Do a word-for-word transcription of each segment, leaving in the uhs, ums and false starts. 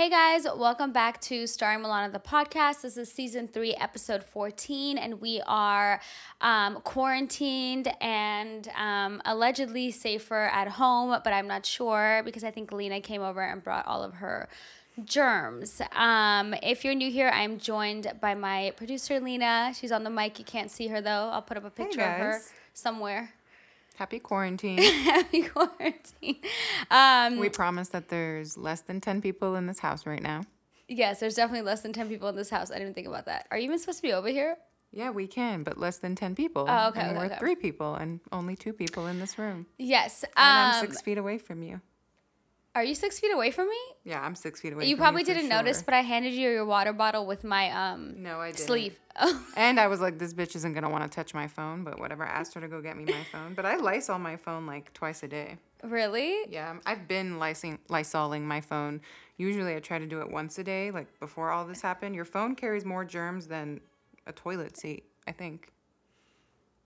Hey guys, welcome back to Starring Milana, the podcast. This is season three, episode fourteen, and we are um, quarantined and um, allegedly safer at home, but I'm not sure because I think Lena came over and brought all of her germs. Um, if you're new here, I'm joined by my producer, Lena. She's on the mic. You can't see her, though. I'll put up a picture hey of her somewhere. Happy quarantine. Happy quarantine. Um, we promise that there's less than ten people in this house right now. Yes, there's definitely less than ten people in this house. I didn't think about that. Are you even supposed to be over here? Yeah, we can, but less than ten people. Oh, okay. And okay, we're okay. Three people and only two people in this room. Yes. Um, and I'm six feet away from you. Are you six feet away from me? Yeah, I'm six feet away you from you. You probably didn't sure. notice, but I handed you your water bottle with my um no, I didn't. sleeve. And I was like, this bitch isn't going to want to touch my phone, but whatever. I asked her to go get me my phone. But I Lysol my phone like twice a day. Really? Yeah, I've been Lysol- Lysoling my phone. Usually I try to do it once a day, like before all this happened. Your phone carries more germs than a toilet seat, I think.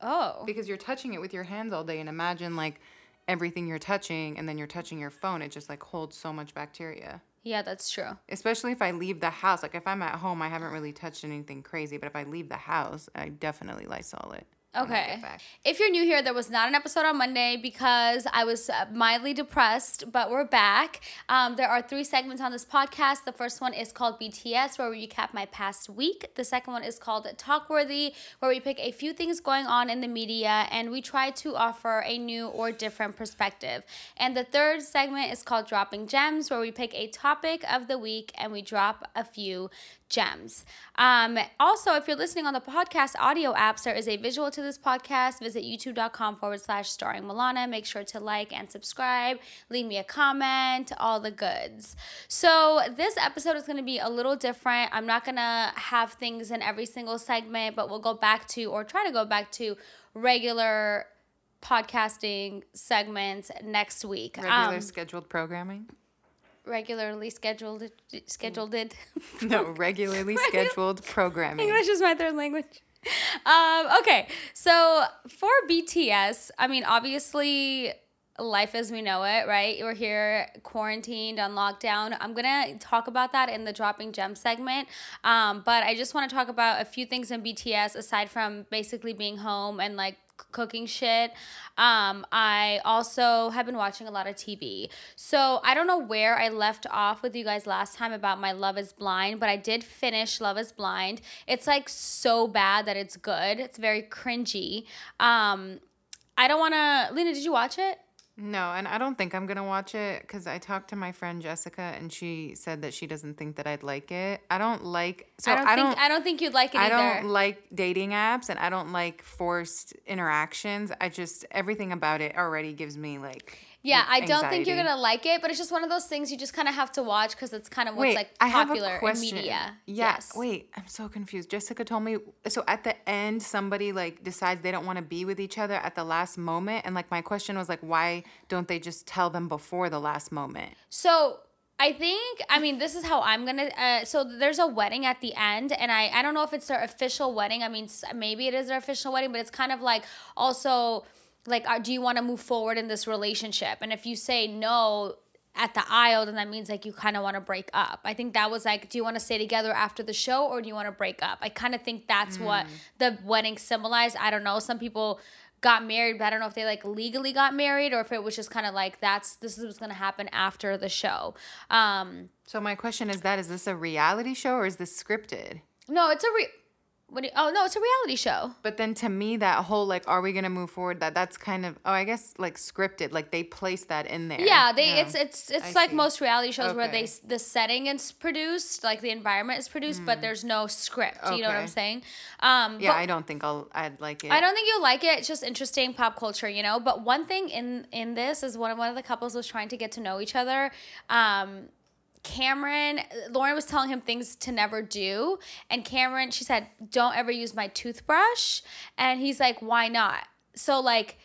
Oh. Because you're touching it with your hands all day, and imagine like everything you're touching, and then you're touching your phone, it just like holds so much bacteria. Yeah, that's true. Especially if I leave the house. Like if I'm at home, I haven't really touched anything crazy, but if I leave the house, I definitely Lysol it. Okay. If you're new here, there was not an episode on Monday because I was mildly depressed, but we're back. Um, there are three segments on this podcast. The first one is called B T S, where we recap my past week. The second one is called Talkworthy, where we pick a few things going on in the media, and we try to offer a new or different perspective. And the third segment is called Dropping Gems, where we pick a topic of the week, and we drop a few gems. Um, also, if you're listening on the podcast audio apps, there is a visual to this podcast. Visit youtube.com forward slash starring Milana. Make sure to like and subscribe. Leave me a comment, all the goods. So this episode is going to be a little different. I'm not going to have things in every single segment, but we'll go back to, or try to go back to, regular podcasting segments next week. Regular um, scheduled programming. Regularly scheduled, scheduled it. No, regularly scheduled programming. English is my third language. Um, okay, so for B T S, I mean, obviously, life as we know it, right? We're here quarantined on lockdown. I'm going to talk about that in the Dropping Gem segment, um, but I just want to talk about a few things in B T S aside from basically being home and like cooking shit. Um, I also have been watching a lot of T V. So I don't know where I left off with you guys last time about my Love is Blind, but I did finish Love is Blind. It's like so bad that it's good. It's very cringy. Um, I don't want to... Lena, did you watch it? No, and I don't think I'm going to watch it because I talked to my friend Jessica and she said that she doesn't think that I'd like it. I don't like... So I don't, I don't think I don't think you'd like it I either. I don't like dating apps and I don't like forced interactions. I just... Everything about it already gives me like... Yeah, anxiety. I don't think you're going to like it, but it's just one of those things you just kind of have to watch because it's kind of what's wait, like popular in media. Yeah, yes. Wait, I'm so confused. Jessica told me, so at the end, somebody like decides they don't want to be with each other at the last moment. And like my question was like, why don't they just tell them before the last moment? So... I think, I mean, this is how I'm going to, uh, so there's a wedding at the end, and I, I don't know if it's their official wedding. I mean, maybe it is their official wedding, but it's kind of like also, like, uh, do you want to move forward in this relationship? And if you say no at the aisle, then that means, like, you kind of want to break up. I think that was like, do you want to stay together after the show, or do you want to break up? I kind of think that's mm. what the wedding symbolized. I don't know. Some people... got married, but I don't know if they like legally got married or if it was just kind of like that's this is what's gonna happen after the show. Um, so my question is that is this a reality show or is this scripted? No, it's a re. What do you, oh no, it's a reality show. But then to me, that whole like, are we gonna move forward? That that's kind of oh, I guess like scripted. Like they place that in there. Yeah, they yeah. it's it's it's I like see. most reality shows okay. where they the setting is produced, like the environment is produced, mm. but there's no script. Okay. You know what I'm saying? Um, yeah, but, I don't think I'll I'd like it. I don't think you'll like it. It's just interesting pop culture, you know. But one thing in in this is one of one of the couples was trying to get to know each other. Um, Cameron, Lauren was telling him things to never do. And Cameron, she said, don't ever use my toothbrush. And he's like, why not? So like,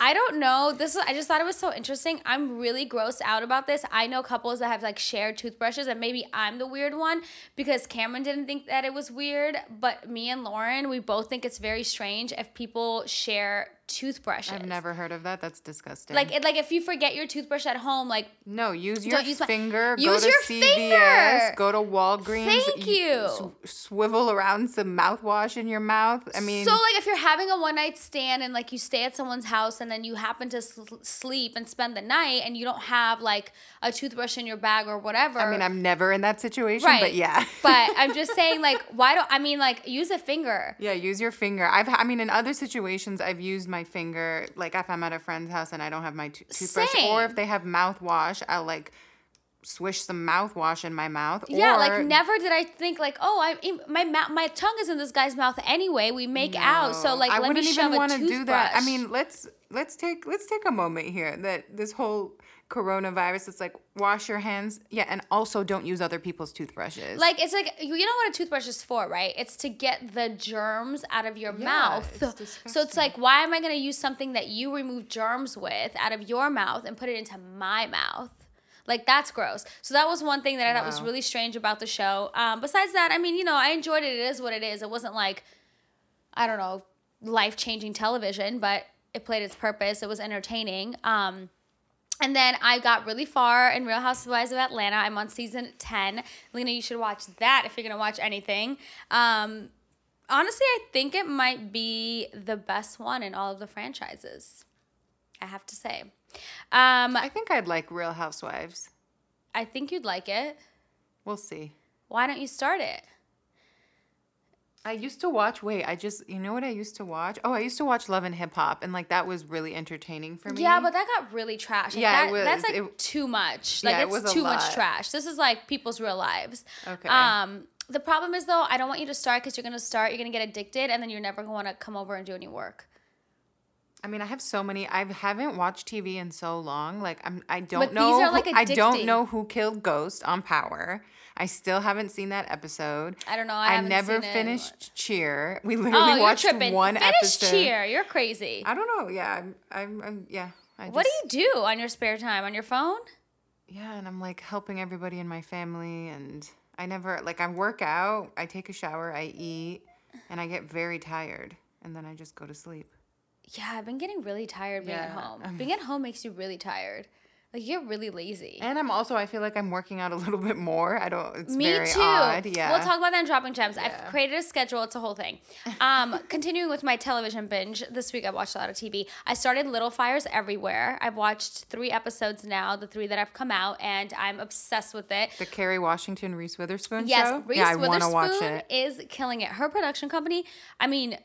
I don't know. This is, I just thought it was so interesting. I'm really grossed out about this. I know couples that have like shared toothbrushes, and maybe I'm the weird one because Cameron didn't think that it was weird. But me and Lauren, we both think it's very strange if people share toothbrushes. I've never heard of that. That's disgusting. Like, it, like if you forget your toothbrush at home, like no, use your use finger. Use go your to C V S, finger. Go to Walgreens. Thank you. Sw- swivel around some mouthwash in your mouth. I mean, so like if you're having a one night stand and like you stay at someone's house and then you happen to sl- sleep and spend the night and you don't have like a toothbrush in your bag or whatever. I mean, I'm never in that situation, right. But yeah. But I'm just saying, like, why don't I mean, like, use a finger. Yeah, use your finger. I've I mean, in other situations, I've used my finger, like if I'm at a friend's house and I don't have my to- toothbrush, Same. Or if they have mouthwash, I'll like swish some mouthwash in my mouth. Yeah, or, like never did I think like, oh, I my ma- my tongue is in this guy's mouth anyway. We make no, out, so like I let me shove a toothbrush. I wouldn't even want to do that. I mean, let's let's take let's take a moment here that this whole coronavirus, it's like wash your hands, yeah, and also don't use other people's toothbrushes. Like it's like you know what a toothbrush is for, right? It's to get the germs out of your yeah, mouth. It's so it's like, why am I going to use something that you remove germs with out of your mouth and put it into my mouth? Like, that's gross. So that was one thing that I thought wow. was really strange about the show. Um, besides that, I mean, you know, I enjoyed it. It is what it is. It wasn't like, I don't know, life-changing television, but it played its purpose. It was entertaining. Um, and then I got really far in Real Housewives of Atlanta. I'm on season ten. Lena, you should watch that if you're going to watch anything. Um, honestly, I think it might be the best one in all of the franchises, I have to say. Um, I think I'd like Real Housewives. I think you'd like it. We'll see. Why don't you start it? I used to watch, wait, I just, you know what I used to watch? Oh, I used to watch Love and Hip Hop, and like that was really entertaining for me. Yeah, but that got really trash. Like, yeah, that, it was, that's like it, too much. Like yeah, it was too lot. much trash. This is like people's real lives. Okay. Um, the problem is though, I don't want you to start because you're going to start, you're going to get addicted, and then you're never going to want to come over and do any work. I mean, I have so many. I haven't watched T V in so long. Like, I'm. I don't but know. These are like who, I don't know who killed Ghost on Power. I still haven't seen that episode. I don't know. I, I haven't never seen finished it. Cheer. We literally oh, watched tripping. one Finish episode. Finish Cheer. You're crazy. I don't know. Yeah. I'm. I'm. I'm yeah. I just, what do you do on your spare time? On your phone? Yeah, and I'm like helping everybody in my family, and I never like I work out. I take a shower. I eat, and I get very tired, and then I just go to sleep. Yeah, I've been getting really tired being yeah. at home. I mean, being at home makes you really tired. Like, you're really lazy. And I'm also, I feel like I'm working out a little bit more. I don't, it's Me very too. odd. Yeah. We'll talk about that in Dropping Gems. Yeah. I've created a schedule. It's a whole thing. Um, continuing with my television binge, this week I watched a lot of T V. I started Little Fires Everywhere. I've watched three episodes now, the three that have come out, and I'm obsessed with it. The Kerry Washington, Reese Witherspoon yes, show? Reese yeah, I want to watch it. Is killing it. Her production company, I mean...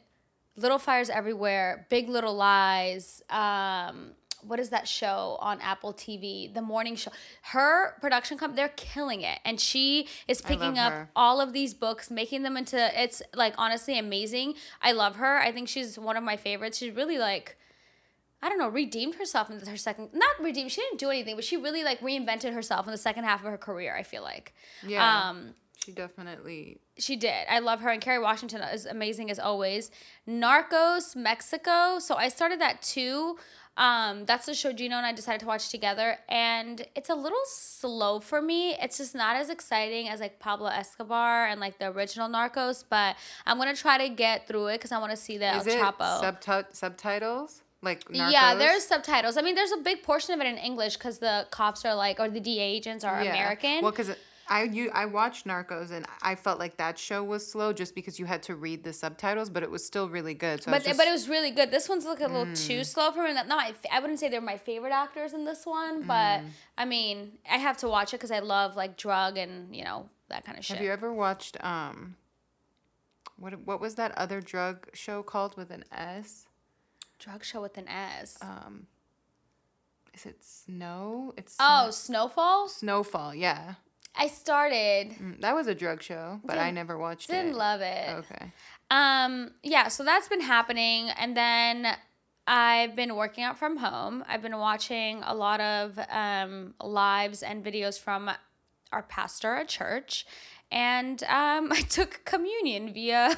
Little Fires Everywhere, Big Little Lies, um, what is that show on Apple T V? The Morning Show. Her production company, they're killing it. And she is picking up her. all of these books, making them into, it's like honestly amazing. I love her. I think she's one of my favorites. She's really like, I don't know, redeemed herself in her second, not redeemed, she didn't do anything, but she really like reinvented herself in the second half of her career, I feel like. Yeah. Um, She definitely... She did. I love her. And Kerry Washington is amazing as always. Narcos Mexico. So I started that too. Um, that's the show Gino and I decided to watch together. And it's a little slow for me. It's just not as exciting as like Pablo Escobar and like the original Narcos. But I'm going to try to get through it because I want to see the is El Chapo. Is it subti- subtitles? Like Narcos? Yeah, there's subtitles. I mean, there's a big portion of it in English because the cops are like, or the D E A agents are yeah. American. Well, because... It- I you I watched Narcos and I felt like that show was slow just because you had to read the subtitles, but it was still really good. So but just, but it was really good. This one's like a little mm. too slow for me. Not my, I wouldn't say they're my favorite actors in this one, but mm. I mean I have to watch it because I love like drug and you know that kind of shit. Have you ever watched um? What what was that other drug show called with an S? Drug show with an S. Um. Is it Snow? It's oh Snow- Snowfall. Snowfall, yeah. I started. Mm, that was a drug show, but didn't, I never watched didn't it. Didn't love it. Okay. Um. Yeah, so that's been happening. And then I've been working out from home. I've been watching a lot of um, lives and videos from our pastor at church. And um, I took communion via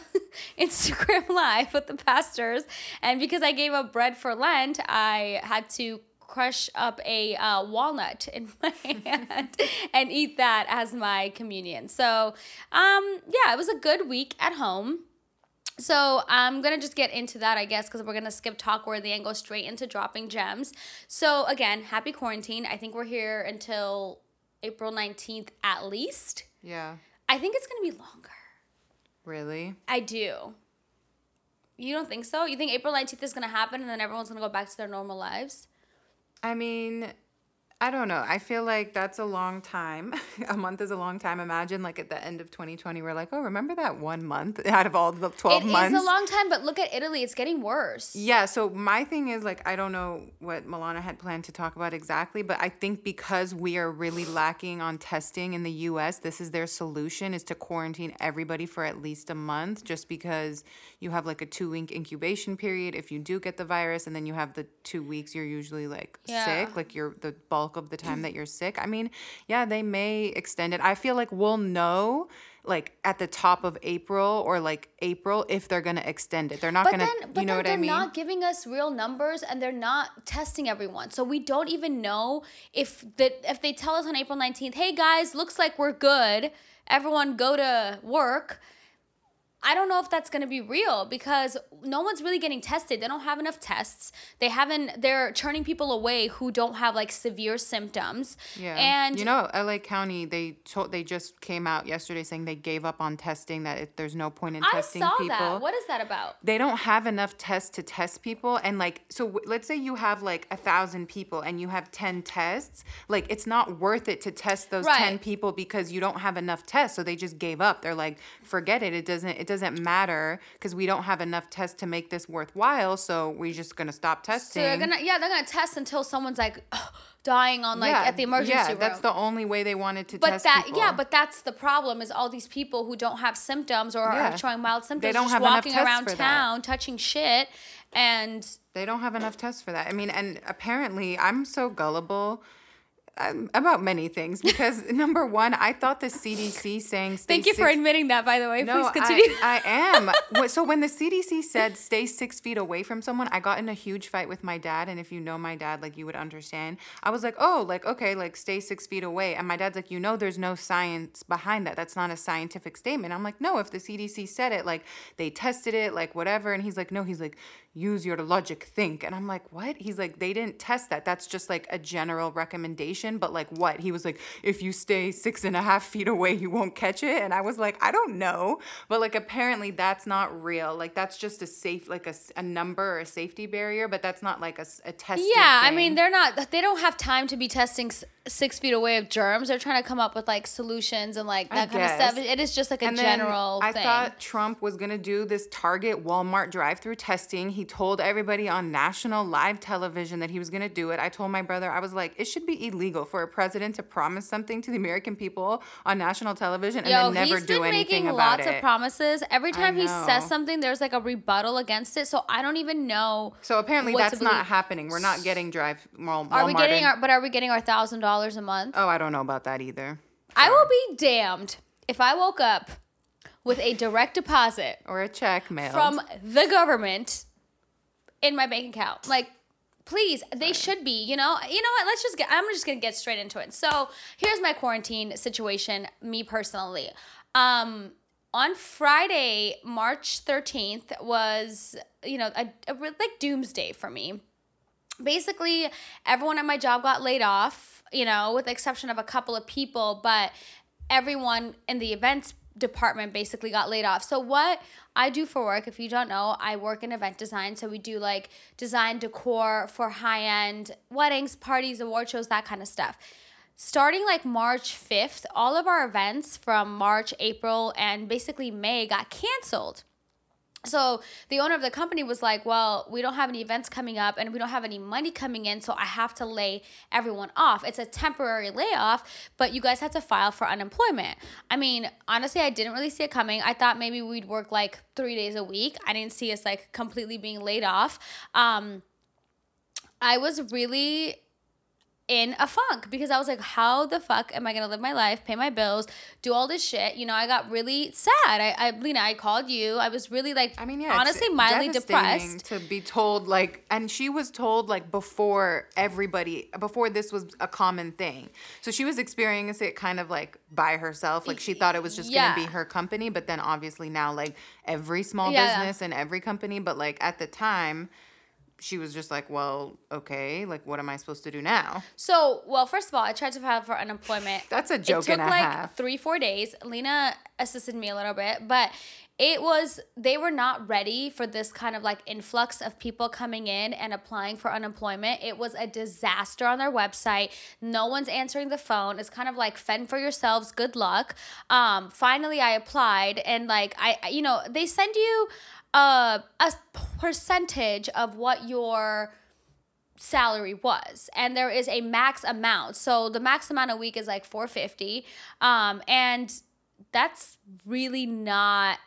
Instagram Live with the pastors. And because I gave up bread for Lent, I had to crush up a uh, walnut in my hand and eat that as my communion. So, um, yeah, it was a good week at home. So I'm going to just get into that, I guess, because we're going to skip talk worthy and go straight into dropping gems. So again, happy quarantine. I think we're here until April nineteenth at least. Yeah. I think it's going to be longer. Really? I do. You don't think so? You think April nineteenth is going to happen and then everyone's going to go back to their normal lives? I mean, I don't know. I feel like that's a long time. A month is a long time. Imagine like at the end of twenty twenty, we're like, oh, remember that one month out of all the twelve months? It is a long time, but look at Italy. It's getting worse. Yeah. So my thing is like, I don't know what Milana had planned to talk about exactly, but I think because we are really lacking on testing in the U S, this is their solution, is to quarantine everybody for at least a month, just because you have like a two-week incubation period if you do get the virus, and then you have the two weeks you're usually like yeah. sick, like you're the bulk of the time that you're sick. I mean, yeah, they may extend it. I feel like we'll know like at the top of April or like April if they're going to extend it. They're not going to, you know what I mean? But they're not giving us real numbers and they're not testing everyone. So we don't even know if the, if they tell us on April nineteenth, hey guys, looks like we're good. Everyone go to work. I don't know if that's going to be real because no one's really getting tested. They don't have enough tests. They haven't, they're turning people away who don't have like severe symptoms. Yeah. And you know, L A County, they told, they just came out yesterday saying they gave up on testing, that it, there's no point in I testing people. I saw that. What is that about? They don't have enough tests to test people. And like, so w- let's say you have like a thousand people and you have ten tests. Like it's not worth it to test those right. ten people because you don't have enough tests. So they just gave up. They're like, forget it. It doesn't, it doesn't matter because we don't have enough tests to make this worthwhile, so we're just gonna stop testing. So they're gonna, yeah, they're gonna test until someone's like dying on like yeah, at the emergency yeah, room. Yeah, that's the only way they wanted to but test that, people. Yeah, but that's the problem is all these people who don't have symptoms or yeah. are showing mild symptoms they don't just have walking around town that. touching shit, and they don't have enough tests for that. I mean, and apparently I'm so gullible. Um, about many things because number one, I thought the C D C saying stay thank you six- for admitting that, by the way. No, please continue. I, I am. So when the C D C said stay six feet away from someone, I got in a huge fight with my dad. And if you know my dad, like you would understand. I was like, oh, like, okay, like stay six feet away. And my dad's like, you know, there's no science behind that. That's not a scientific statement. I'm like, no, if the C D C said it, like they tested it, like whatever. And he's like, no, he's like, use your logic, think. And I'm like, what? He's like, they didn't test that. That's just like a general recommendation. But like what? He was like, if you stay six and a half feet away, you won't catch it. And I was like, I don't know. But like apparently that's not real. Like that's just a safe, like a, a number or a safety barrier. But that's not like a, a test. Yeah, thing. I mean, they're not. They don't have time to be testing s- six feet away of germs. They're trying to come up with like solutions and like that I kind guess. of stuff. It is just like a and general. I thing. thought Trump was gonna do this Target Walmart drive-through testing. He told everybody on national live television that he was gonna do it. I told my brother, I was like, it should be illegal for a president to promise something to the American people on national television and Yo, then never do anything about it. He's been making lots of promises. Every time he says something, there's like a rebuttal against it. So I don't even know. So apparently that's not happening. We're not getting drive Walmart. Are we getting our, but are we getting our one thousand dollars a month? Oh, I don't know about that either. Sorry. I will be damned if I woke up with a direct deposit or a check mailed from the government in my bank account. Like, please, they should be, you know? You know what? Let's just get, I'm just going to get straight into it. So here's my quarantine situation, me personally. Um, on Friday, March thirteenth was, you know, a, a like doomsday for me. Basically, everyone at my job got laid off, you know, with the exception of a couple of people, but everyone in the events department basically got laid off. So what I do for work, if you don't know, I work in event design. So we do like design decor for high-end weddings, parties, award shows, that kind of stuff. Starting like March fifth, all of our events from March, April, and basically May got canceled. So the owner of the company was like, well, we don't have any events coming up and we don't have any money coming in, so I have to lay everyone off. It's a temporary layoff, but you guys have to file for unemployment. I mean, honestly, I didn't really see it coming. I thought maybe we'd work like three days a week. I didn't see us like completely being laid off. Um, I was really... in a funk because I was like, how the fuck am I gonna live my life, pay my bills, do all this shit? You know, I got really sad. I, I Lena, I called you. I was really like, I mean, yeah, honestly, mildly depressed to be told like, and she was told like before everybody, before this was a common thing. So she was experiencing it kind of like by herself. Like she thought it was just yeah. gonna be her company, but then obviously now like every small yeah. business and every company, but like at the time, she was just like, well, okay, like, what am I supposed to do now? So, well, first of all, I tried to file for unemployment. That's a joke and a half. It took like three, four days. Lena assisted me a little bit, but it was, they were not ready for this kind of like influx of people coming in and applying for unemployment. It was a disaster on their website. No one's answering the phone. It's kind of like fend for yourselves. Good luck. Um, finally, I applied and like, I, you know, they send you, Uh, a percentage of what your salary was, and there is a max amount. So the max amount a week is like four hundred fifty dollars, um, and that's really not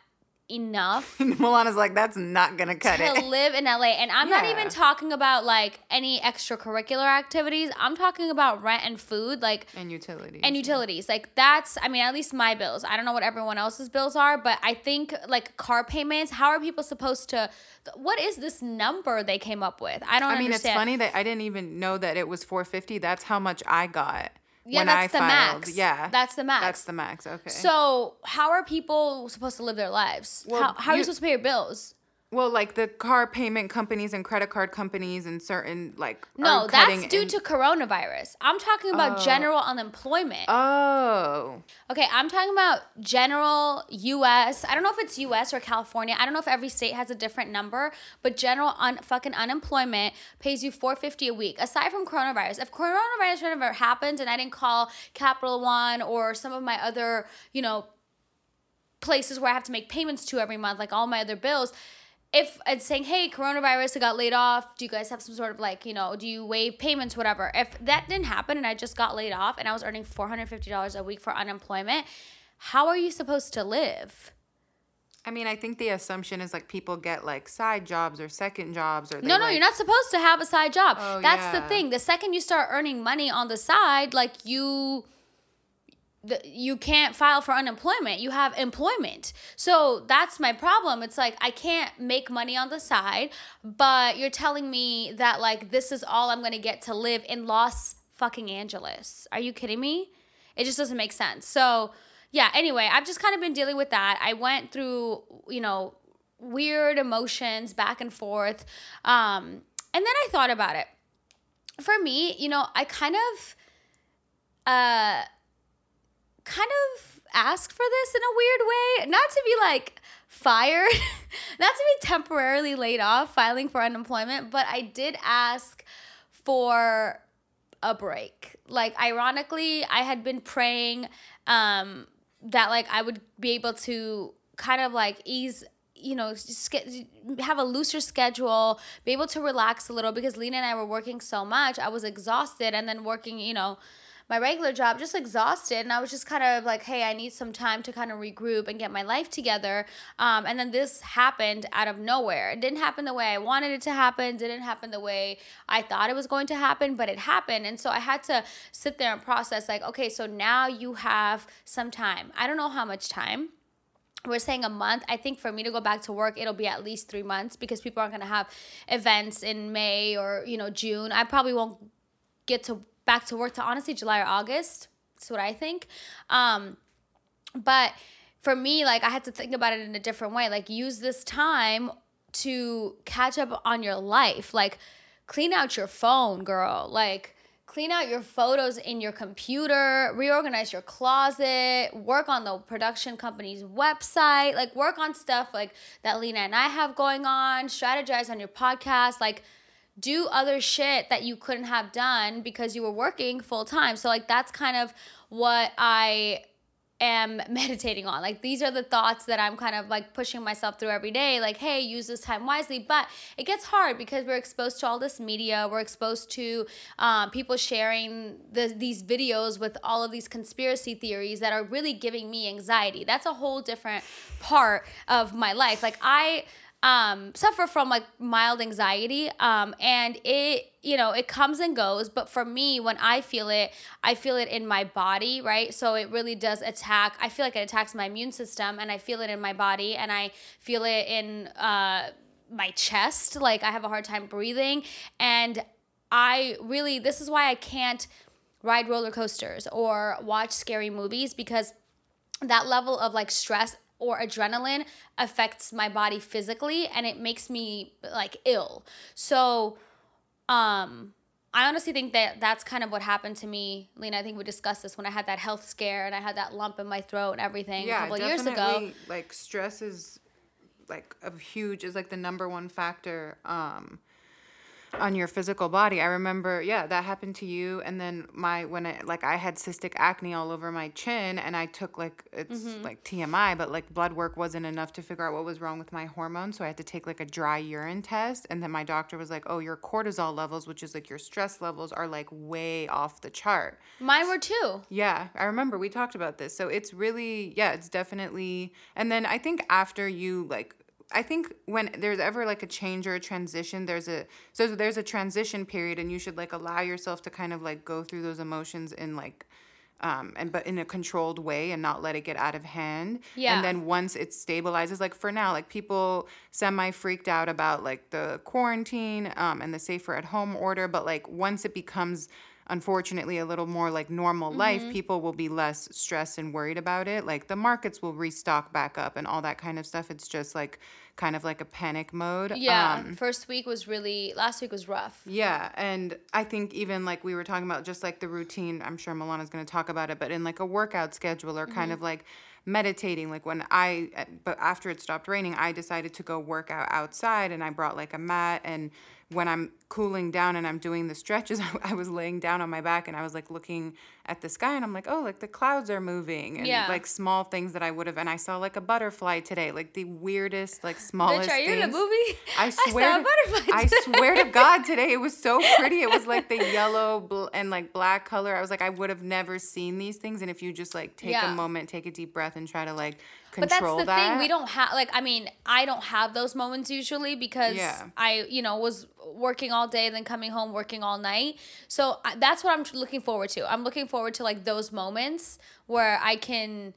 enough. Milana's like, that's not gonna cut to it to live in L A, and I'm yeah. not even talking about like any extracurricular activities. I'm talking about rent and food, like and utilities and utilities. Yeah. Like that's, I mean, at least my bills. I don't know what everyone else's bills are, but I think like car payments. How are people supposed to? What is this number they came up with? I don't. I mean, understand. It's funny that I didn't even know that it was four hundred fifty dollars. That's how much I got. Yeah, when that's I the filed. max. Yeah. That's the max. That's the max. Okay. So how are people supposed to live their lives? Well, how how are you supposed to pay your bills? Well, like the car payment companies and credit card companies and certain like No, that's due in- to coronavirus. I'm talking about oh. general unemployment. Oh. Okay, I'm talking about general U S. I don't know if it's U S or California. I don't know if every state has a different number, but general un- fucking unemployment pays you four hundred fifty dollars a week. Aside from coronavirus, if coronavirus never happened and I didn't call Capital One or some of my other, you know, places where I have to make payments to every month, like all my other bills. If it's saying, hey, coronavirus, I got laid off. Do you guys have some sort of like, you know, do you waive payments, whatever? If that didn't happen and I just got laid off and I was earning four hundred fifty dollars a week for unemployment, how are you supposed to live? I mean, I think the assumption is like people get like side jobs or second jobs or they No, no, like, you're not supposed to have a side job. Oh, That's yeah. the thing. The second you start earning money on the side, like you... you can't file for unemployment. You have employment. So that's my problem. It's like, I can't make money on the side, but you're telling me that like, this is all I'm going to get to live in Los fucking Angeles. Are you kidding me? It just doesn't make sense. So yeah, anyway, I've just kind of been dealing with that. I went through, you know, weird emotions back and forth. Um, and then I thought about it. For me, you know, I kind of, uh, kind of ask for this in a weird way, not to be like fired, not to be temporarily laid off, filing for unemployment, but I did ask for a break. Like, ironically, I had been praying um, that like I would be able to kind of like ease, you know, just get, have a looser schedule, be able to relax a little because Lena and I were working so much. I was exhausted and then working, you know, my regular job, just exhausted. And I was just kind of like, hey, I need some time to kind of regroup and get my life together. Um, and then this happened out of nowhere. It didn't happen the way I wanted it to happen. Didn't happen the way I thought it was going to happen, but it happened. And so I had to sit there and process like, okay, so now you have some time. I don't know how much time. We're saying a month. I think for me to go back to work, it'll be at least three months because people aren't going to have events in May or, you know, June. I probably won't get to back to work to honestly July or August. That's what I think. Um, but for me, like I had to think about it in a different way. Like use this time to catch up on your life. Like clean out your phone, girl. Like clean out your photos in your computer, reorganize your closet, work on the production company's website, like work on stuff like that Lena and I have going on, strategize on your podcast, like do other shit that you couldn't have done because you were working full time. So like, that's kind of what I am meditating on. Like, these are the thoughts that I'm kind of like pushing myself through every day. Like, hey, use this time wisely, but it gets hard because we're exposed to all this media. We're exposed to um, people sharing the, these videos with all of these conspiracy theories that are really giving me anxiety. That's a whole different part of my life. Like I, um, suffer from like mild anxiety. Um, and it, you know, it comes and goes. But for me, when I feel it, I feel it in my body, right? So it really does attack. I feel like it attacks my immune system, and I feel it in my body, and I feel it in uh, my chest. Like I have a hard time breathing. And I really, this is why I can't ride roller coasters or watch scary movies, because that level of like stress or adrenaline affects my body physically, and it makes me like ill. So um, I honestly think that that's kind of what happened to me. Lena, I think we discussed this when I had that health scare and I had that lump in my throat and everything yeah, a couple of years ago. Like stress is like a huge, is like the number one factor um, on your physical body. I remember, yeah, that happened to you. And then my, when I, like I had cystic acne all over my chin, and I took like, it's mm-hmm. like T M I, but like blood work wasn't enough to figure out what was wrong with my hormones. So I had to take like a dry urine test. And then my doctor was like, oh, your cortisol levels, which is like your stress levels, are like way off the chart. Mine were too. Yeah. I remember we talked about this. So it's really, yeah, it's definitely. And then I think after you like, I think when there's ever like a change or a transition, there's a so there's a transition period, and you should like allow yourself to kind of like go through those emotions in like um and but in a controlled way, and not let it get out of hand. Yeah. And then once it stabilizes, like for now, like people semi freaked out about like the quarantine um and the safer at home order, but like once it becomes unfortunately a little more like normal life, mm-hmm. people will be less stressed and worried about it. Like the markets will restock back up and all that kind of stuff. It's just like kind of like a panic mode. Yeah. Um, first week was really, last week was rough. Yeah. And I think even like we were talking about just like the routine, I'm sure Milana's going to talk about it, but in like a workout schedule or kind mm-hmm. of like meditating, like when I, but after it stopped raining, I decided to go work out outside, and I brought like a mat, and when I'm cooling down and I'm doing the stretches, I was laying down on my back and I was like looking at the sky, and I'm like, oh, like the clouds are moving, and yeah. like small things that I would have, and I saw like a butterfly today, like the weirdest, like smallest things. Bitch, are you things. in a movie? I swear, I saw a butterfly today. I swear to God, today it was so pretty. It was like the yellow bl- and like black color. I was like, I would have never seen these things. And if you just like take yeah. a moment, take a deep breath, and try to like control that. But that's the that. thing. We don't have like, I mean, I don't have those moments usually, because yeah. I, you know, was working all day, then coming home, working all night. So I, that's what I'm looking forward to. I'm looking forward to like those moments where I can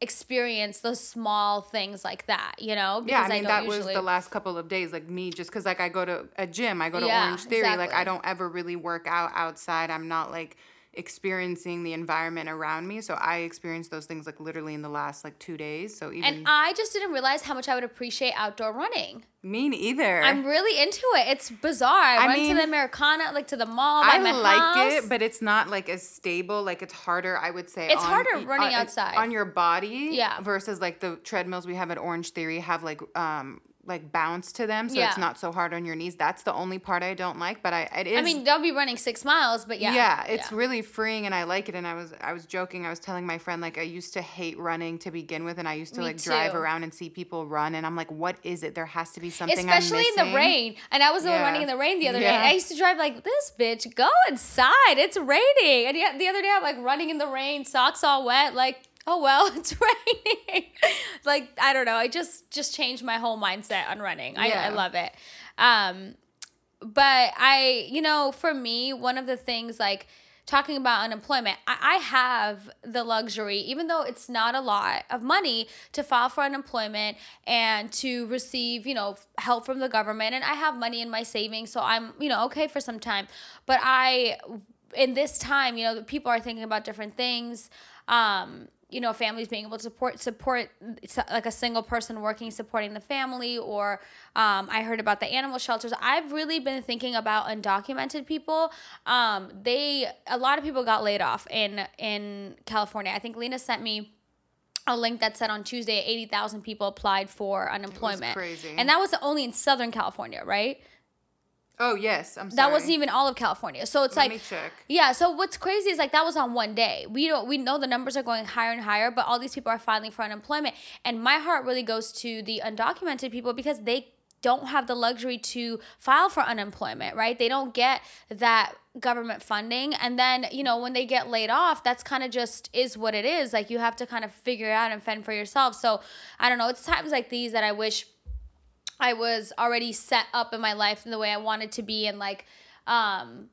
experience those small things like that, you know? Because yeah, I mean, I don't that usually... was the last couple of days, like me, just because like I go to a gym, I go to yeah, Orange Theory, exactly. like I don't ever really work out outside. I'm not like experiencing the environment around me. So I experienced those things like literally in the last like two days. So even And I just didn't realize how much I would appreciate outdoor running. Me neither. I'm really into it. It's bizarre. I, I run mean, to the Americana, like to the mall. I my like house. it, but it's not like as stable. Like it's harder, I would say. It's on, harder running on, outside. On your body. Yeah. Versus like the treadmills we have at Orange Theory have like um like bounce to them, so yeah. it's not so hard on your knees. That's the only part I don't like, but I it is. I mean, they'll be running six miles, but yeah, yeah, it's yeah. really freeing, and I like it. And I was I was joking. I was telling my friend like I used to hate running to begin with, and I used to Me like too. drive around and see people run, and I'm like, what is it? There has to be something. Especially I'm in the rain, and I was the yeah. one running in the rain the other yeah. day. I used to drive like this bitch. Go inside. It's raining. And the other day I'm like running in the rain, socks all wet, like. Oh, well, it's raining. Like, I don't know. I just just changed my whole mindset on running. I, yeah. I love it. Um, but I, you know, for me, one of the things, like, talking about unemployment, I, I have the luxury, even though it's not a lot of money, to file for unemployment and to receive, you know, help from the government. And I have money in my savings, so I'm, you know, okay for some time. But I, in this time, you know, people are thinking about different things. Um you know, families being able to support, support like a single person working, supporting the family, or um, I heard about the animal shelters. I've really been thinking about undocumented people. Um, they, a lot of people got laid off in, in California. I think Lena sent me a link that said on Tuesday, eighty thousand people applied for unemployment. It was crazy. And that was only in Southern California, right? Oh, yes. I'm sorry. That wasn't even all of California. So it's Let like, me check. yeah. So what's crazy is like that was on one day. We don't, we know the numbers are going higher and higher, but all these people are filing for unemployment. And my heart really goes to the undocumented people, because they don't have the luxury to file for unemployment, right? They don't get that government funding. And then, you know, when they get laid off, that's kind of just is what it is. Like you have to kind of figure it out and fend for yourself. So I don't know. It's times like these that I wish I was already set up in my life in the way I wanted to be, and like um,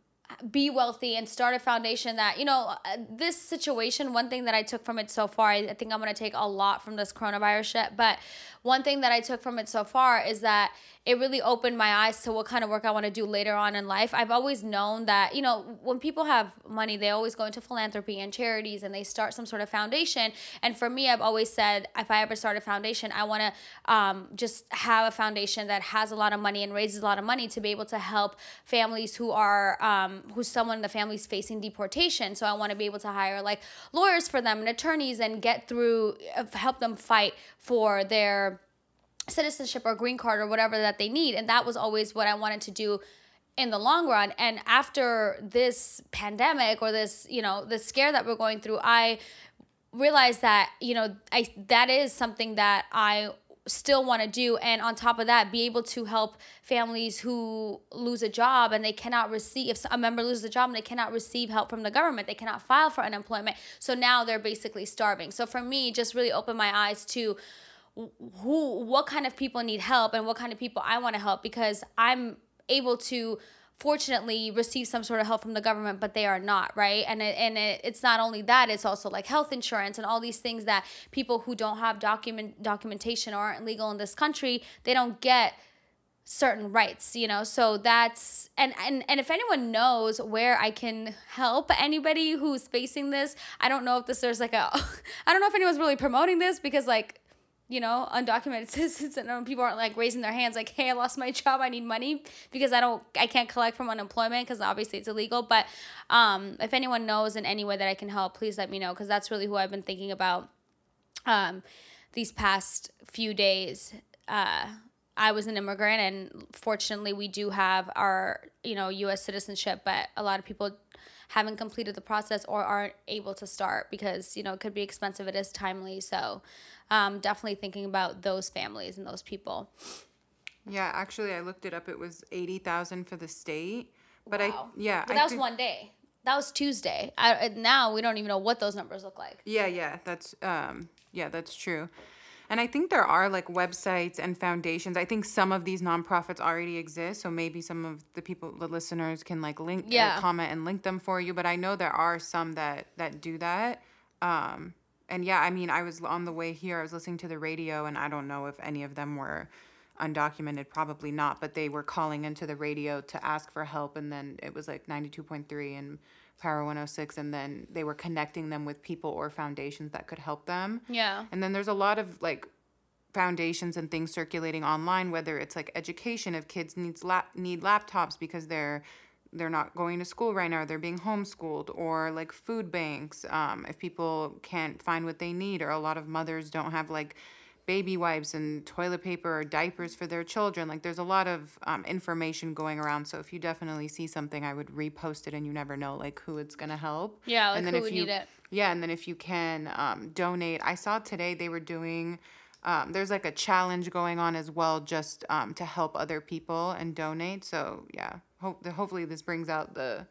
be wealthy and start a foundation that, you know, this situation, one thing that I took from it so far, I think I'm going to take a lot from this coronavirus shit, but one thing that I took from it so far is that it really opened my eyes to what kind of work I want to do later on in life. I've always known that, you know, when people have money, they always go into philanthropy and charities and they start some sort of foundation. And for me, I've always said, if I ever start a foundation, I want to um, just have a foundation that has a lot of money and raises a lot of money to be able to help families who are, um, who someone in the family is facing deportation. So I want to be able to hire like lawyers for them and attorneys and get through, help them fight for their citizenship or green card or whatever that they need. And that was always what I wanted to do in the long run. And after this pandemic or this, you know, the scare that we're going through, I realized that, you know, I that is something that I still want to do. And on top of that, be able to help families who lose a job and they cannot receive, if a member loses a job and they cannot receive help from the government, they cannot file for unemployment. So now they're basically starving. So for me, just really opened my eyes to who, what kind of people need help and what kind of people I want to help, because I'm able to fortunately receive some sort of help from the government, but they are not, right? And it, and it, it's not only that, it's also like health insurance and all these things that people who don't have document documentation or aren't legal in this country, they don't get certain rights, you know? So that's, and, and, and if anyone knows where I can help anybody who's facing this, I don't know if this, there's like a, I don't know if anyone's really promoting this, because like, you know, undocumented citizens and people aren't like raising their hands like, hey, I lost my job, I need money, because I don't, I can't collect from unemployment because obviously it's illegal. But um, if anyone knows in any way that I can help, please let me know, because that's really who I've been thinking about um, these past few days. Uh, I was an immigrant, and fortunately we do have our, you know, U S citizenship, but a lot of people haven't completed the process or aren't able to start because, you know, it could be expensive. It is timely. So um, definitely thinking about those families and those people. Yeah, actually, I looked it up. It was eighty thousand for the state. But wow. I, yeah. But that I was could... one day. That was Tuesday. I, now we don't even know what those numbers look like. Yeah, yeah. That's, um, yeah, that's true. And I think there are like websites and foundations. I think some of these nonprofits already exist, so maybe some of the people, the listeners, can like link, yeah. uh, comment, and link them for you. But I know there are some that that do that. Um, and yeah, I mean, I was on the way here, I was listening to the radio, and I don't know if any of them were undocumented, probably not, but they were calling into the radio to ask for help, and then it was like ninety-two point three and Power one oh six, and then they were connecting them with people or foundations that could help them. Yeah. And then there's a lot of like foundations and things circulating online, whether it's like education, if kids needs lap- need laptops because they're they're not going to school right now, they're being homeschooled, or like food banks, um, if people can't find what they need, or a lot of mothers don't have like baby wipes and toilet paper or diapers for their children. Like there's a lot of um, information going around. So if you definitely see something, I would repost it, and you never know like who it's going to help. Yeah, like and then who if would you, need it. Yeah, and then if you can um, donate. I saw today they were doing, um, there's like a challenge going on as well, just um, to help other people and donate. So yeah, hope hopefully this brings out the...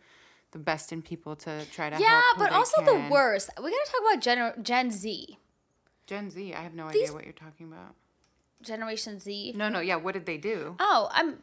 the best in people to try to yeah, help. Yeah, but also can. The worst. We got to talk about Gen, Gen Z. Gen Z, I have no These idea what you're talking about. Generation Z? No, no, yeah, what did they do? Oh, I'm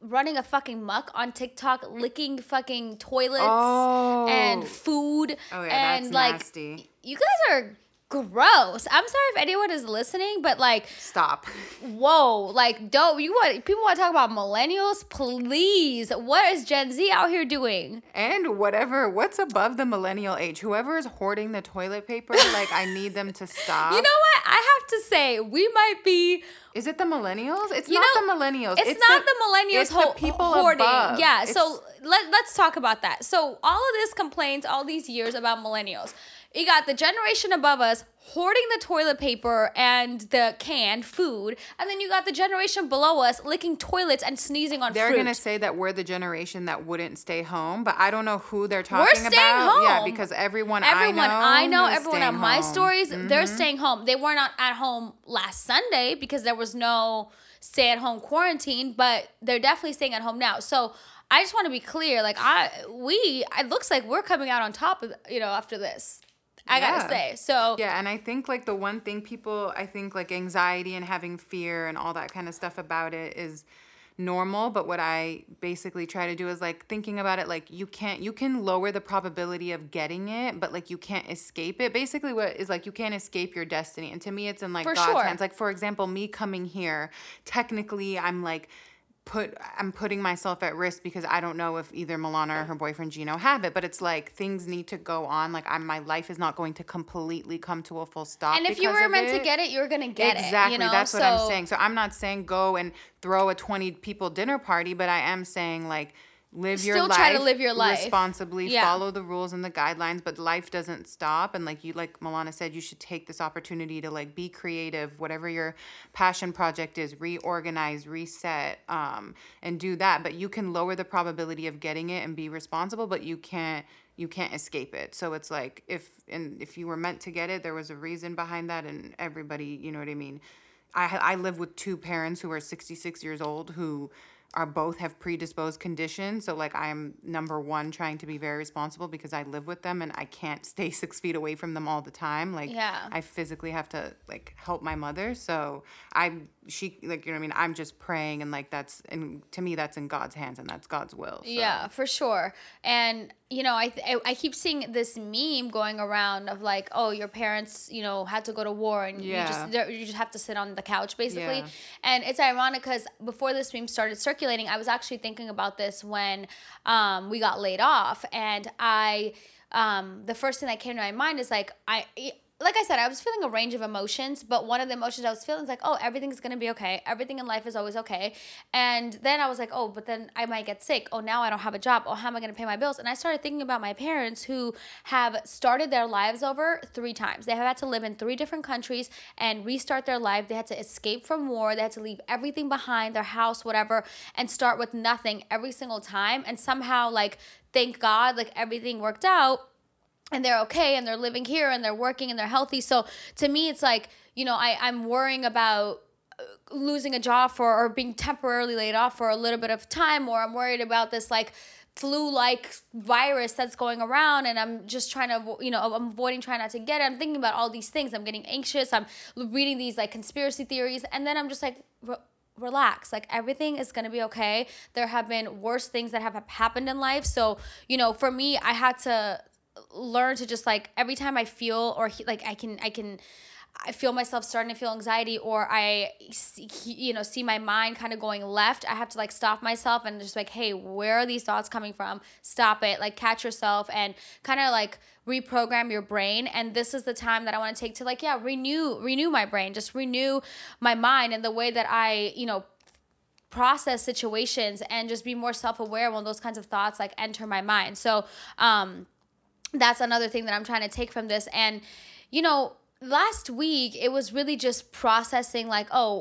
running a fucking muck on TikTok, licking fucking toilets oh. and food. Oh, yeah, and that's like, nasty. You guys are gross. I'm sorry if anyone is listening, but like... Stop. Whoa, like, don't... You want people want to talk about millennials? Please. What is Gen Z out here doing? And whatever, what's above the millennial age? Whoever is hoarding the toilet paper, like, I need them to stop. You know what? I have to say, we might be... Is it the millennials? It's you not know, the millennials. It's, it's not the, the millennials it's ho- the people hoarding. Above. Yeah, it's, so let, let's talk about that. So all of this complaints all these years about millennials. You got the generation above us hoarding the toilet paper and the canned food. And then you got the generation below us licking toilets and sneezing on they're fruit. They're going to say that we're the generation that wouldn't stay home, but I don't know who they're talking about. We're staying about. home. Yeah, because everyone, everyone I know, I know everyone on home. my stories, mm-hmm. they're staying home. They were not at home last Sunday because there was no stay-at-home quarantine, but they're definitely staying at home now. So I just want to be clear. Like I, we, it looks like we're coming out on top of, you know, after this. I yeah. gotta say. So yeah, and I think like the one thing people, I think like anxiety and having fear and all that kind of stuff about it is normal, but what I basically try to do is like thinking about it like you can't you can lower the probability of getting it, but like you can't escape it. Basically what is like you can't escape your destiny, and to me it's in like for God's sure. hands. Like for example, me coming here, technically I'm like put I'm putting myself at risk because I don't know if either Milana or her boyfriend Gino have it, but it's like things need to go on. Like I'm, my life is not going to completely come to a full stop. And if you were meant it. to get it, you're gonna get exactly, it. Exactly, you know? That's so, what I'm saying. So I'm not saying go and throw a twenty people dinner party, but I am saying like live your life. Still try to live your life responsibly. Yeah. Follow the rules and the guidelines, but life doesn't stop. And like you, like Milana said, you should take this opportunity to like be creative, whatever your passion project is, reorganize, reset, um, and do that. But you can lower the probability of getting it and be responsible, but you can't you can't escape it. So it's like if and if you were meant to get it, there was a reason behind that, and everybody, you know what I mean. I I live with two parents who are sixty-six years old who. Are both have predisposed conditions. So like I'm number one trying to be very responsible because I live with them and I can't stay six feet away from them all the time. Like yeah. I physically have to like help my mother. So I she like you know what I mean, I'm just praying and like that's and to me that's in God's hands and that's God's will. So. Yeah, for sure. And you know, I, th- I I keep seeing this meme going around of like, oh, your parents, you know, had to go to war and yeah. you just you just have to sit on the couch basically. Yeah. And it's ironic because before this meme started circulating, I was actually thinking about this when um, we got laid off, and I um, the first thing that came to my mind is like I. It, Like I said, I was feeling a range of emotions, but one of the emotions I was feeling is like, oh, everything's going to be okay. Everything in life is always okay. And then I was like, oh, but then I might get sick. Oh, now I don't have a job. Oh, how am I going to pay my bills? And I started thinking about my parents who have started their lives over three times. They have had to live in three different countries and restart their life. They had to escape from war. They had to leave everything behind, their house, whatever, and start with nothing every single time. And somehow, like, thank God, like, everything worked out. And they're okay, and they're living here, and they're working, and they're healthy. So to me, it's like, you know, I, I'm worrying about losing a job for or being temporarily laid off for a little bit of time, or I'm worried about this, like, flu-like virus that's going around, and I'm just trying to, you know, I'm avoiding trying not to get it. I'm thinking about all these things. I'm getting anxious. I'm reading these, like, conspiracy theories, and then I'm just like... relax, like everything is gonna be okay. There have been worse things that have happened in life. So, you know, for me, I had to... learn to just like every time I feel or he, like I can I can I feel myself starting to feel anxiety or I see, you know see my mind kind of going left, I have to like stop myself and just like, hey, where are these thoughts coming from? Stop it, like catch yourself and kind of like reprogram your brain. And this is the time that I want to take to like yeah renew renew my brain, just renew my mind and the way that I you know process situations and just be more self-aware when those kinds of thoughts like enter my mind. So um that's another thing that I'm trying to take from this. And, you know, last week it was really just processing like, oh,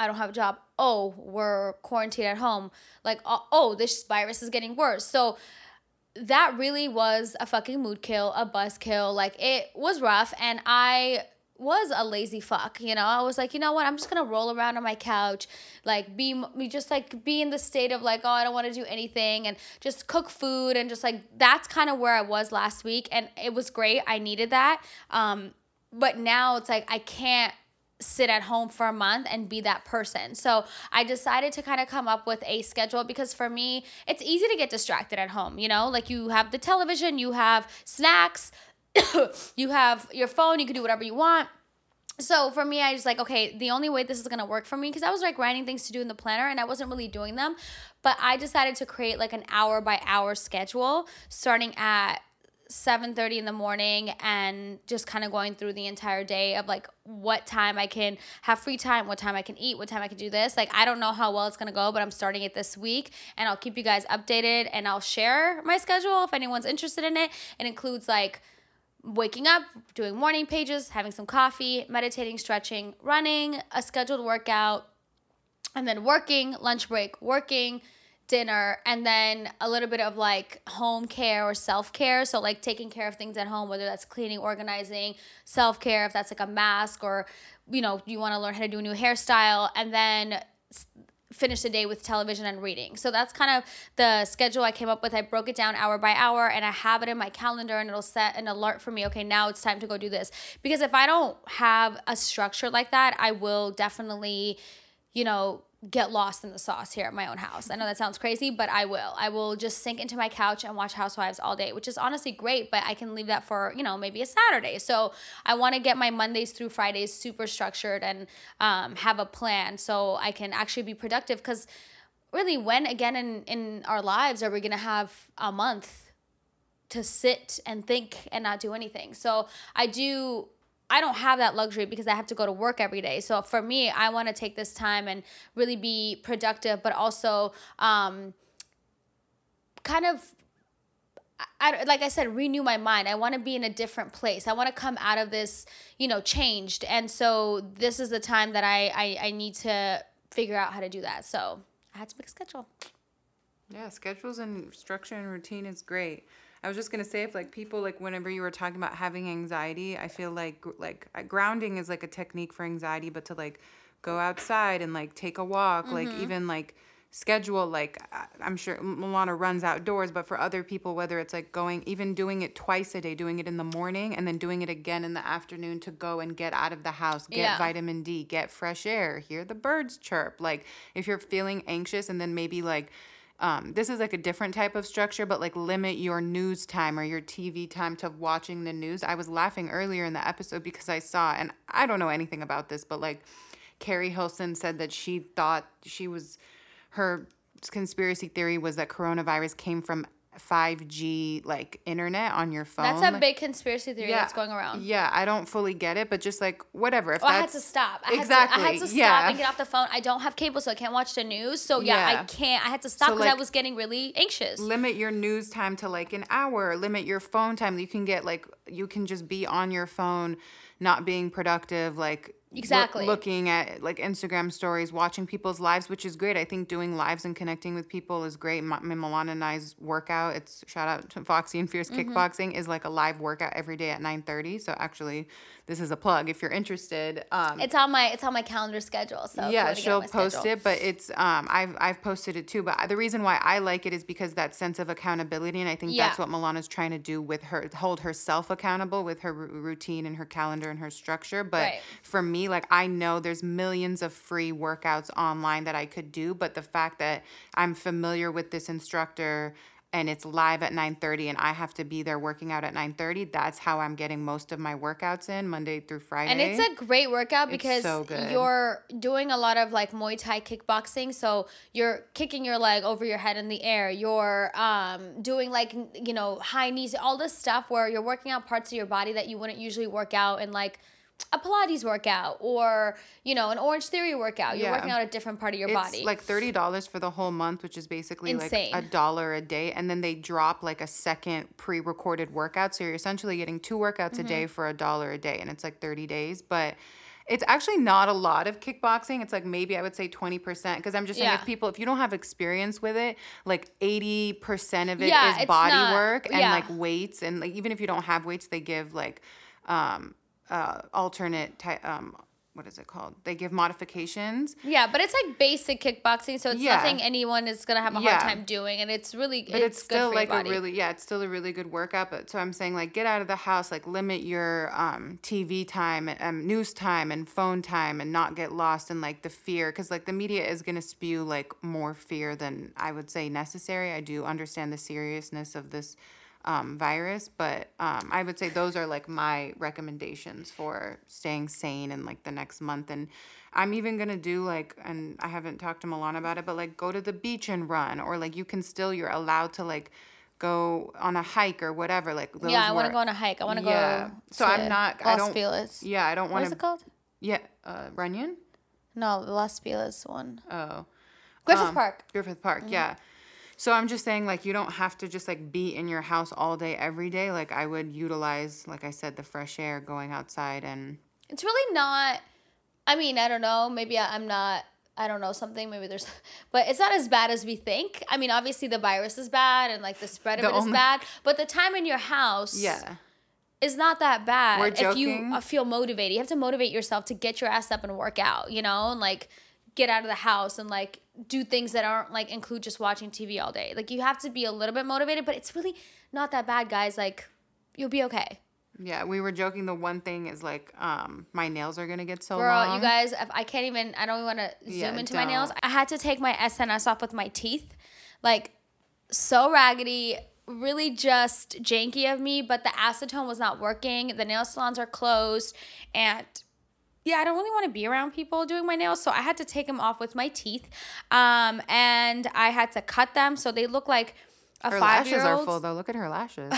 I don't have a job. Oh, we're quarantined at home. Like, oh, this virus is getting worse. So that really was a fucking mood kill, a buzz kill. Like it was rough. And I was a lazy fuck, you know, I was like, you know what, I'm just going to roll around on my couch, like be just like be in the state of like, oh, I don't want to do anything and just cook food. And just like, that's kind of where I was last week. And it was great. I needed that. Um, but now it's like, I can't sit at home for a month and be that person. So I decided to kind of come up with a schedule because for me, it's easy to get distracted at home. You know, like you have the television, you have snacks, you have your phone, you can do whatever you want. So for me, I was like, okay, the only way this is going to work for me, because I was like writing things to do in the planner and I wasn't really doing them, but I decided to create like an hour by hour schedule starting at seven thirty in the morning and just kind of going through the entire day of like what time I can have free time, what time I can eat, what time I can do this. Like I don't know how well it's going to go, but I'm starting it this week and I'll keep you guys updated and I'll share my schedule if anyone's interested in it. It includes like waking up, doing morning pages, having some coffee, meditating, stretching, running, a scheduled workout, and then working, lunch break, working, dinner, and then a little bit of like home care or self-care. So like taking care of things at home, whether that's cleaning, organizing, self-care, if that's like a mask or, you know, you want to learn how to do a new hairstyle, and then finish the day with television and reading. So that's kind of the schedule I came up with. I broke it down hour by hour, and I have it in my calendar, and it'll set an alert for me, okay, now it's time to go do this. Because if I don't have a structure like that, I will definitely, you know, get lost in the sauce here at my own house. I know that sounds crazy, but I will. I will just sink into my couch and watch Housewives all day, which is honestly great, but I can leave that for, you know, maybe a Saturday. So I want to get my Mondays through Fridays super structured and um, have a plan so I can actually be productive. Because really, when again in, in our lives are we going to have a month to sit and think and not do anything? So I do... I don't have that luxury because I have to go to work every day. So for me, I want to take this time and really be productive, but also um, kind of, I, like I said, renew my mind. I want to be in a different place. I want to come out of this, you know, changed. And so this is the time that I, I, I need to figure out how to do that. So I had to make a schedule. Yeah, schedules and structure and routine is great. I was just going to say, if like people, like whenever you were talking about having anxiety, I feel like like grounding is like a technique for anxiety, but to like go outside and like take a walk, mm-hmm. like even like schedule, like I'm sure Milana runs outdoors, but for other people, whether it's like going, even doing it twice a day, doing it in the morning and then doing it again in the afternoon to go and get out of the house, get yeah. vitamin D, get fresh air, hear the birds chirp. Like if you're feeling anxious and then maybe like, Um, this is like a different type of structure, but like limit your news time or your T V time to watching the news. I was laughing earlier in the episode because I saw, and I don't know anything about this, but like Carrie Hilson said that she thought she was, her conspiracy theory was that coronavirus came from five G like internet on your phone. That's a like, big conspiracy theory yeah, that's going around. Yeah, I don't fully get it, but just like whatever. If oh, that's, I had to stop. I exactly. Had to, I had to stop yeah. and get off the phone. I don't have cable, so I can't watch the news. So yeah, yeah. I can't. I had to stop because so, like, I was getting really anxious. Limit your news time to like an hour. Limit your phone time. You can get like, you can just be on your phone, not being productive, like exactly lo- looking at like Instagram stories, watching people's lives, which is great. I think doing lives and connecting with people is great. My, my Milana and I's workout, it's shout out to Foxy and Fierce Kickboxing, mm-hmm. is like a live workout every day at nine thirty. So actually, this is a plug if you're interested. Um, it's on my it's on my calendar schedule. So yeah, she'll post schedule. it, but it's um I've I've posted it too. But the reason why I like it is because that sense of accountability, and I think yeah. that's what Milana's trying to do with her, hold herself accountable with her r- routine and her calendar and her structure. But right. for me. Like I know there's millions of free workouts online that I could do, but the fact that I'm familiar with this instructor and it's live at nine thirty and I have to be there working out at nine thirty, that's how I'm getting most of my workouts in Monday through Friday. And it's a great workout because so you're doing a lot of like Muay Thai kickboxing. So you're kicking your leg over your head in the air. You're um, doing like, you know, high knees, all this stuff where you're working out parts of your body that you wouldn't usually work out in like a Pilates workout or, you know, an Orange Theory workout. You're yeah. working out a different part of your it's body. It's like thirty dollars for the whole month, which is basically Insane. like a dollar a day. And then they drop like a second pre-recorded workout. So you're essentially getting two workouts mm-hmm. a day for a dollar a day. And it's like thirty days. But it's actually not a lot of kickboxing. It's like maybe I would say twenty percent. Because I'm just saying yeah. if people, if you don't have experience with it, like eighty percent of it yeah, is body not, work and yeah. like weights. And like even if you don't have weights, they give like... um Uh, alternate type, um, what is it called? They give modifications. Yeah, but it's like basic kickboxing, so it's yeah. nothing anyone is gonna have a hard yeah. time doing, and it's really, but it's, it's good still for like your body. a really, yeah, it's still a really good workout. But so I'm saying, like, get out of the house, like, limit your um T V time, um, news time, and phone time, and not get lost in like the fear, because like the media is gonna spew like more fear than I would say necessary. I do understand the seriousness of this. Um, virus, but um, I would say those are like my recommendations for staying sane in like the next month. And I'm even gonna do like, and I haven't talked to Milana about it, but like go to the beach and run, or like you can still, you're allowed to like go on a hike or whatever. Like those yeah, I want to go on a hike. I want yeah. to go. So I'm not. Los I don't. Feliz. Yeah, I don't want to. What's it called? Yeah, uh, Runyon. No, the Los Feliz one. Oh, Griffith um, Park. Griffith Park. Mm-hmm. Yeah. So I'm just saying, like, you don't have to just, like, be in your house all day, every day. Like, I would utilize, like I said, the fresh air, going outside and... It's really not... I mean, I don't know. Maybe I, I'm not... I don't know something. Maybe there's... But it's not as bad as we think. I mean, obviously, the virus is bad and, like, the spread of the it only, is bad. But the time in your house... Yeah. Is not that bad. We're joking. If you feel motivated. You have to motivate yourself to get your ass up and work out, you know? And, like... get out of the house and like do things that aren't like include just watching T V all day. Like you have to be a little bit motivated, but it's really not that bad, guys. Like you'll be okay. Yeah, we were joking. The one thing is like, um, my nails are gonna get so Girl, long. Girl, you guys, I can't even. I don't even want to zoom yeah, into don't. my nails. I had to take my S N S off with my teeth, like so raggedy, really just janky of me. But the acetone was not working. The nail salons are closed, and yeah, I don't really want to be around people doing my nails, so I had to take them off with my teeth, um, and I had to cut them so they look like. A her five-year-old. Lashes are full though. Look at her lashes.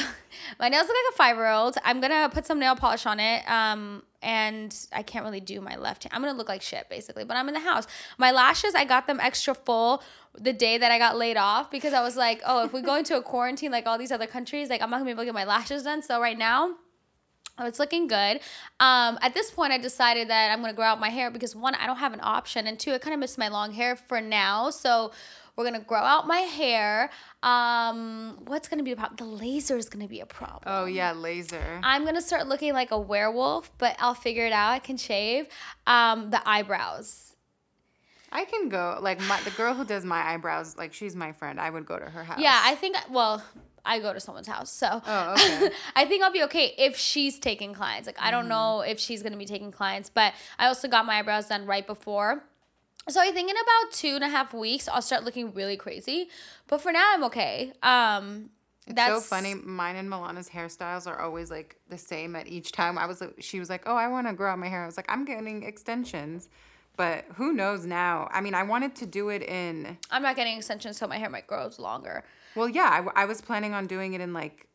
My nails look like a five-year-old. I'm gonna put some nail polish on it. Um, and I can't really do my left hand. I'm gonna look like shit basically. But I'm in the house. My lashes, I got them extra full the day that I got laid off because I was like, oh, if we go into a quarantine like all these other countries, like I'm not gonna be able to get my lashes done. So right now, oh, it's looking good. Um, at this point, I decided that I'm gonna grow out my hair because one, I don't have an option, and two, I kind of miss my long hair for now. So. We're going to grow out my hair. Um, what's going to be a problem? The laser is going to be a problem. Oh, yeah, laser. I'm going to start looking like a werewolf, but I'll figure it out. I can shave. Um, the eyebrows. I can go. Like, my, the girl who does my eyebrows, like, she's my friend. I would go to her house. Yeah, I think, well... I go to someone's house, so oh, okay. I think I'll be okay if she's taking clients. Like, I don't mm. know if she's going to be taking clients, but I also got my eyebrows done right before. So I think in about two and a half weeks, I'll start looking really crazy. But for now, I'm okay. Um, it's that's, so funny. Mine and Milana's hairstyles are always, like, the same at each time. I was, She was like, oh, I want to grow out my hair. I was like, I'm getting extensions. But who knows now? I mean, I wanted to do it in... I'm not getting extensions, so my hair might grow longer. Well, yeah, I, w- I was planning on doing it in, like,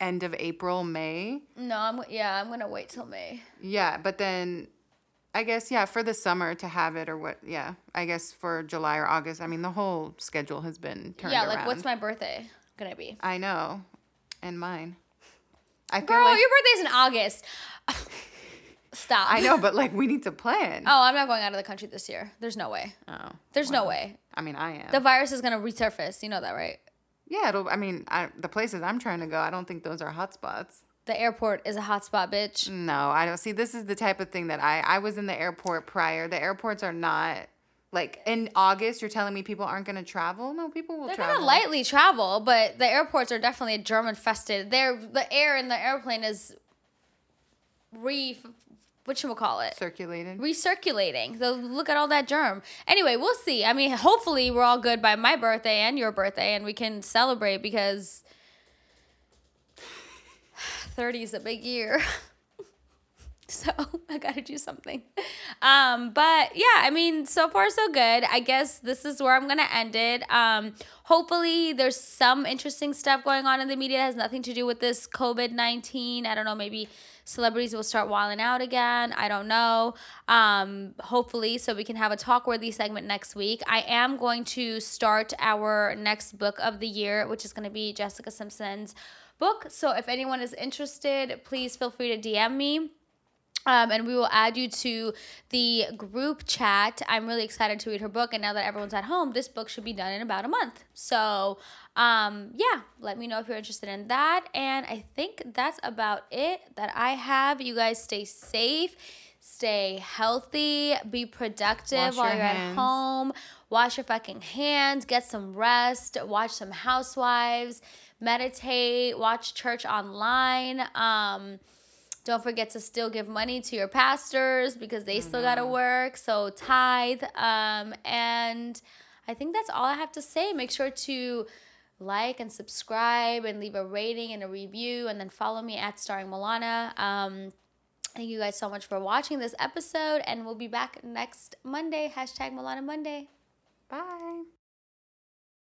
end of April, May. No, I'm yeah, I'm going to wait till May. Yeah, but then, I guess, yeah, for the summer to have it or what, yeah. I guess for July or August. I mean, the whole schedule has been turned around. Yeah, like, around. What's my birthday going to be? I know. And mine. I feel Girl, like- your birthday's in August. Stop. I know, but like we need to plan. Oh, I'm not going out of the country this year. There's no way. Oh. There's well, no way. I mean, I am. The virus is going to resurface. You know that, right? Yeah, it'll I mean, I, the places I'm trying to go, I don't think those are hot spots. The airport is a hot spot, bitch. No, I don't see. This is the type of thing that I I was in the airport prior. The airports are not like in August, you're telling me people aren't going to travel? No, people will They're travel. They're going to lightly travel, but the airports are definitely germ-infested. They're the air in the airplane is re whatchamacallit? Circulated. Recirculating. So look at all that germ. Anyway, we'll see. I mean, hopefully we're all good by my birthday and your birthday and we can celebrate because thirty is a big year. So I got to do something. Um, but yeah, I mean, so far so good. I guess this is where I'm going to end it. Um, hopefully there's some interesting stuff going on in the media that has nothing to do with this covid nineteen. I don't know, maybe celebrities will start wilding out again. I don't know. Um, hopefully, so we can have a talk-worthy segment next week. I am going to start our next book of the year, which is going to be Jessica Simpson's book. So if anyone is interested, please feel free to D M me. Um, and we will add you to the group chat. I'm really excited to read her book. And now that everyone's at home, this book should be done in about a month. So, um, yeah, let me know if you're interested in that. And I think that's about it that I have. You guys stay safe, stay healthy, be productive while you're at home. Wash your fucking hands, get some rest, watch some Housewives, meditate, watch church online. Um... Don't forget to still give money to your pastors because they still got to work. So tithe. Um, and I think that's all I have to say. Make sure to like and subscribe and leave a rating and a review. And then follow me at Starring Milana. Um, thank you guys so much for watching this episode. And we'll be back next Monday. Hashtag Milana Monday. Bye.